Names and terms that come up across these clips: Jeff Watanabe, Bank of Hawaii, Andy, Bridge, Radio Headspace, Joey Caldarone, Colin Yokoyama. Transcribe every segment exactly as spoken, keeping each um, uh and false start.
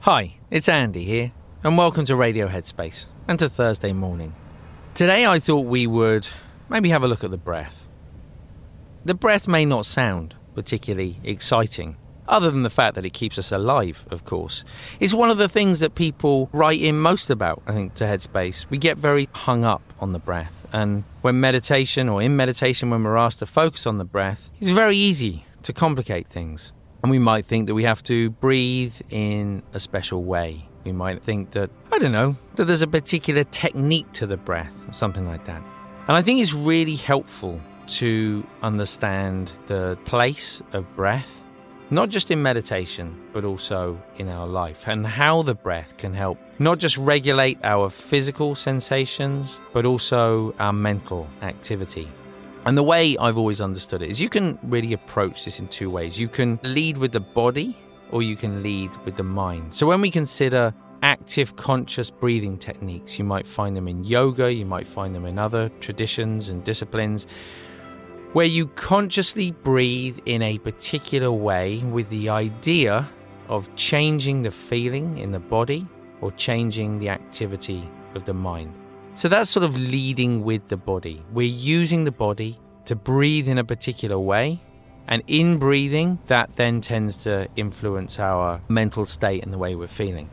Hi, it's Andy here, and welcome to Radio Headspace, and to Thursday Morning. Today I thought we would maybe have a look at the breath. The breath may not sound particularly exciting, other than the fact that it keeps us alive, of course. It's one of the things that people write in most about, I think, to Headspace. We get very hung up on the breath, and when meditation, or in meditation when we're asked to focus on the breath, it's very easy to complicate things. And we might think that we have to breathe in a special way. We might think that, I don't know, that there's a particular technique to the breath or something like that. And I think it's really helpful to understand the place of breath, not just in meditation, but also in our life, and how the breath can help not just regulate our physical sensations, but also our mental activity. And the way I've always understood it is you can really approach this in two ways. You can lead with the body, or you can lead with the mind. So when we consider active, conscious breathing techniques, you might find them in yoga, you might find them in other traditions and disciplines, where you consciously breathe in a particular way with the idea of changing the feeling in the body or changing the activity of the mind. So that's sort of leading with the body. We're using the body to breathe in a particular way. And in breathing, that then tends to influence our mental state and the way we're feeling.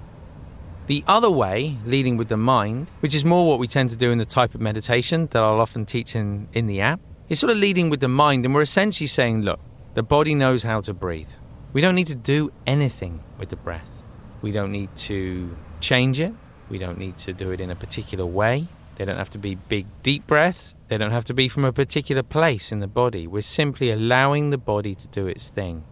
The other way, leading with the mind, which is more what we tend to do in the type of meditation that I'll often teach in, in the app, is sort of leading with the mind. And we're essentially saying, look, the body knows how to breathe. We don't need to do anything with the breath. We don't need to change it. We don't need to do it in a particular way. They don't have to be big, deep breaths. They don't have to be from a particular place in the body. We're simply allowing the body to do its thing.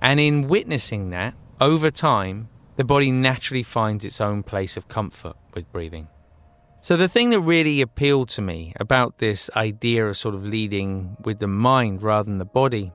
And in witnessing that, over time, the body naturally finds its own place of comfort with breathing. So the thing that really appealed to me about this idea of sort of leading with the mind rather than the body,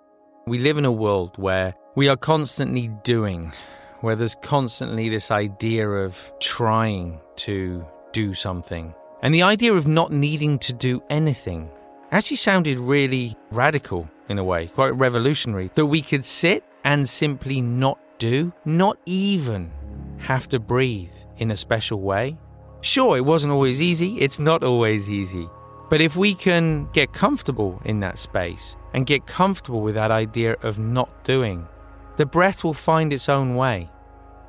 we live in a world where we are constantly doing, where there's constantly this idea of trying to do something. And the idea of not needing to do anything actually sounded really radical in a way, quite revolutionary, that we could sit and simply not do, not even have to breathe in a special way. Sure, it wasn't always easy. It's not always easy. But if we can get comfortable in that space and get comfortable with that idea of not doing, the breath will find its own way.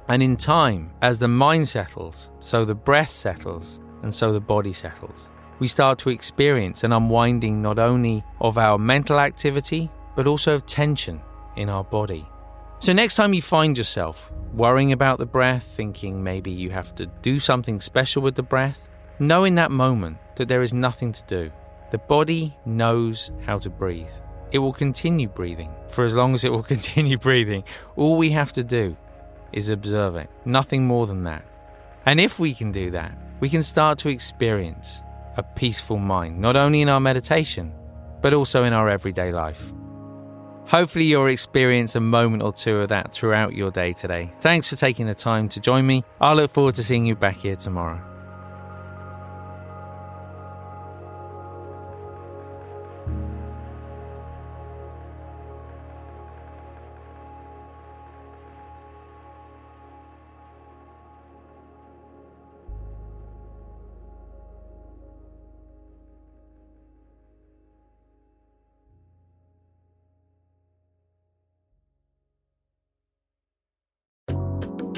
And in time, as the mind settles, so the breath settles, and so the body settles. We start to experience an unwinding not only of our mental activity, but also of tension in our body. So next time you find yourself worrying about the breath, thinking maybe you have to do something special with the breath, know in that moment that there is nothing to do. The body knows how to breathe. It will continue breathing for as long as it will continue breathing. All we have to do is observe it, nothing more than that. And if we can do that, we can start to experience a peaceful mind, not only in our meditation, but also in our everyday life. Hopefully you'll experience a moment or two of that throughout your day today. Thanks for taking the time to join me. I look forward to seeing you back here tomorrow.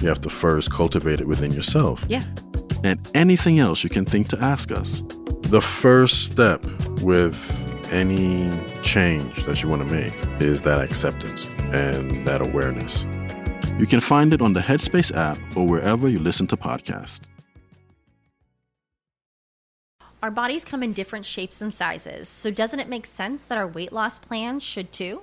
you have to first cultivate it within yourself. Yeah. And anything else you can think to ask us. The first step with any change that you want to make is that acceptance and that awareness. You can find it on the Headspace app or wherever you listen to podcasts. Our bodies come in different shapes and sizes, so doesn't it make sense that our weight loss plans should too?